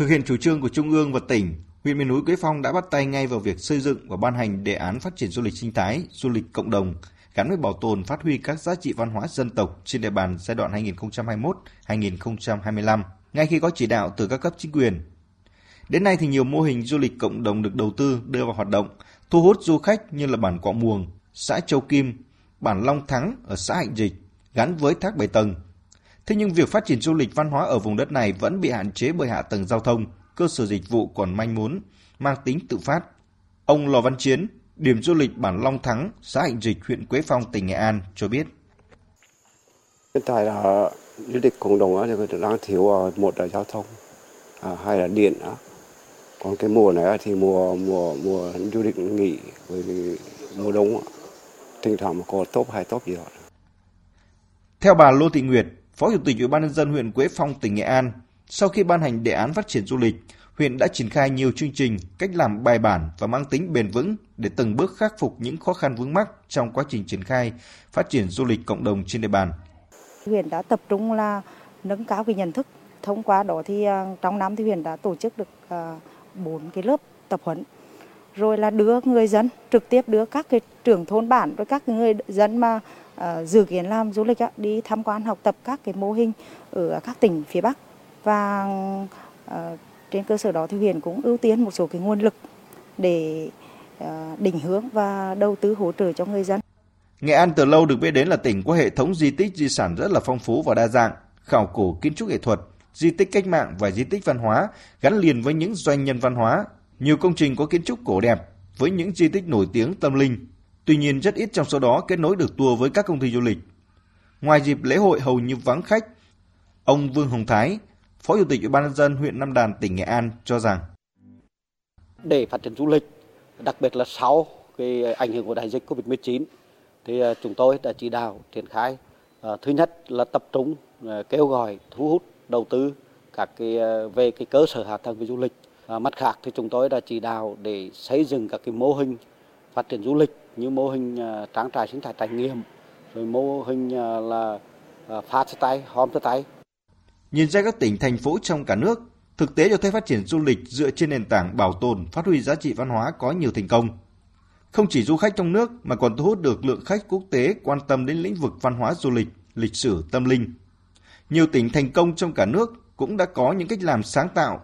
Thực hiện chủ trương của Trung ương và tỉnh, huyện miền núi Quế Phong đã bắt tay ngay vào việc xây dựng và ban hành đề án phát triển du lịch sinh thái, du lịch cộng đồng, gắn với bảo tồn phát huy các giá trị văn hóa dân tộc trên địa bàn giai đoạn 2021-2025, ngay khi có chỉ đạo từ các cấp chính quyền. Đến nay thì nhiều mô hình du lịch cộng đồng được đầu tư đưa vào hoạt động, thu hút du khách như là bản Quọ Muồng, xã Châu Kim, bản Long Thắng ở xã Hạnh Dịch, gắn với thác 7 tầng. Thế nhưng việc phát triển du lịch văn hóa ở vùng đất này vẫn bị hạn chế bởi hạ tầng giao thông, cơ sở dịch vụ còn manh mún, mang tính tự phát. Ông Lò Văn Chiến, điểm du lịch bản Long Thắng, xã Hạnh Dịch, huyện Quế Phong, tỉnh Nghệ An cho biết. Hiện tại là du lịch cộng đồng thì đang thiếu, một là giao thông, hai là điện. Còn cái mùa này thì mùa du lịch nghỉ, mùa đông, thỉnh thoảng có top 2 top gì đó. Theo bà Lô Thị Nguyệt, Phó Chủ tịch Ủy ban nhân dân huyện Quế Phong, tỉnh Nghệ An, sau khi ban hành đề án phát triển du lịch, huyện đã triển khai nhiều chương trình, cách làm bài bản và mang tính bền vững để từng bước khắc phục những khó khăn vướng mắc trong quá trình triển khai phát triển du lịch cộng đồng trên địa bàn. Huyện đã tập trung là nâng cao cái nhận thức, thông qua đó thì trong năm thì huyện đã tổ chức được 4 cái lớp tập huấn, rồi là đưa người dân trực tiếp đưa các cái trưởng thôn bản với các người dân mà dự kiến làm du lịch đi tham quan học tập các cái mô hình ở các tỉnh phía Bắc, và trên cơ sở đó thì huyện cũng ưu tiên một số cái nguồn lực để định hướng và đầu tư hỗ trợ cho người dân. Nghệ An từ lâu được biết đến là tỉnh có hệ thống di tích di sản rất là phong phú và đa dạng, khảo cổ kiến trúc nghệ thuật, di tích cách mạng và di tích văn hóa gắn liền với những doanh nhân văn hóa, nhiều công trình có kiến trúc cổ đẹp với những di tích nổi tiếng tâm linh. Tuy nhiên rất ít trong số đó kết nối được tour với các công ty du lịch. Ngoài dịp lễ hội hầu như vắng khách, ông Vương Hồng Thái, Phó Chủ tịch Ủy ban nhân dân huyện Nam Đàn, tỉnh Nghệ An cho rằng để phát triển du lịch, đặc biệt là sau cái ảnh hưởng của đại dịch Covid-19 thì chúng tôi đã chỉ đạo triển khai, thứ nhất là tập trung kêu gọi thu hút đầu tư các cái về cái cơ sở hạ tầng về du lịch. Mặt khác thì chúng tôi đã chỉ đạo để xây dựng các cái mô hình phát triển du lịch như mô hình trang trại sinh thái trải nghiệm, rồi mô hình là homestay, homestay. Nhìn ra các tỉnh thành phố trong cả nước, thực tế cho thấy phát triển du lịch dựa trên nền tảng bảo tồn, phát huy giá trị văn hóa có nhiều thành công. Không chỉ du khách trong nước mà còn thu hút được lượng khách quốc tế quan tâm đến lĩnh vực văn hóa du lịch, lịch sử, tâm linh. Nhiều tỉnh thành công trong cả nước cũng đã có những cách làm sáng tạo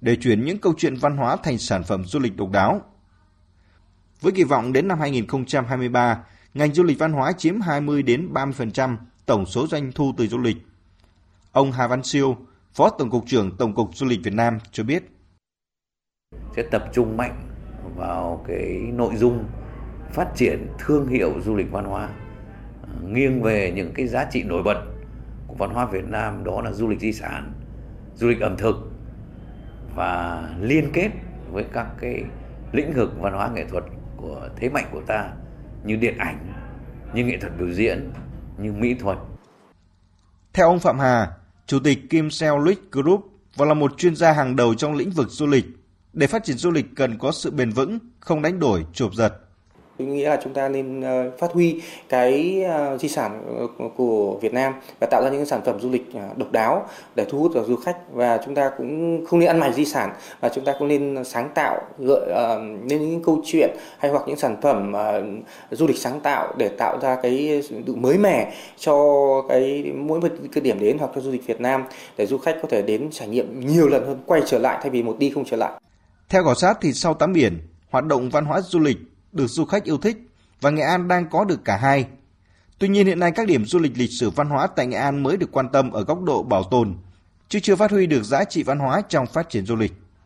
để chuyển những câu chuyện văn hóa thành sản phẩm du lịch độc đáo. Với kỳ vọng đến năm 2023, ngành du lịch văn hóa chiếm 20-30% tổng số doanh thu từ du lịch. Ông Hà Văn Siêu, Phó Tổng cục trưởng Tổng cục Du lịch Việt Nam cho biết. Sẽ tập trung mạnh vào cái nội dung phát triển thương hiệu du lịch văn hóa, nghiêng về những cái giá trị nổi bật của văn hóa Việt Nam, đó là du lịch di sản, du lịch ẩm thực và liên kết với các cái lĩnh vực văn hóa nghệ thuật của thế mạnh của ta như điện ảnh, như nghệ thuật biểu diễn, như mỹ thuật. Theo ông Phạm Hà, Chủ tịch Kim Sơ Lích Group và là một chuyên gia hàng đầu trong lĩnh vực du lịch, để phát triển du lịch cần có sự bền vững, không đánh đổi, chộp giật. Tôi nghĩ là chúng ta nên phát huy cái di sản của Việt Nam và tạo ra những sản phẩm du lịch độc đáo để thu hút du khách, và chúng ta cũng không nên ăn mày di sản, và chúng ta cũng nên sáng tạo, gợi nên những câu chuyện hay hoặc những sản phẩm du lịch sáng tạo để tạo ra cái sự mới mẻ cho cái mỗi một cái điểm đến hoặc cho du lịch Việt Nam, để du khách có thể đến trải nghiệm nhiều lần hơn, quay trở lại thay vì một đi không trở lại. Theo khảo sát thì sau tắm biển, hoạt động văn hóa du lịch được du khách yêu thích và Nghệ An đang có được cả hai. Tuy nhiên hiện nay các điểm du lịch lịch sử văn hóa tại Nghệ An mới được quan tâm ở góc độ bảo tồn, chứ chưa phát huy được giá trị văn hóa trong phát triển du lịch.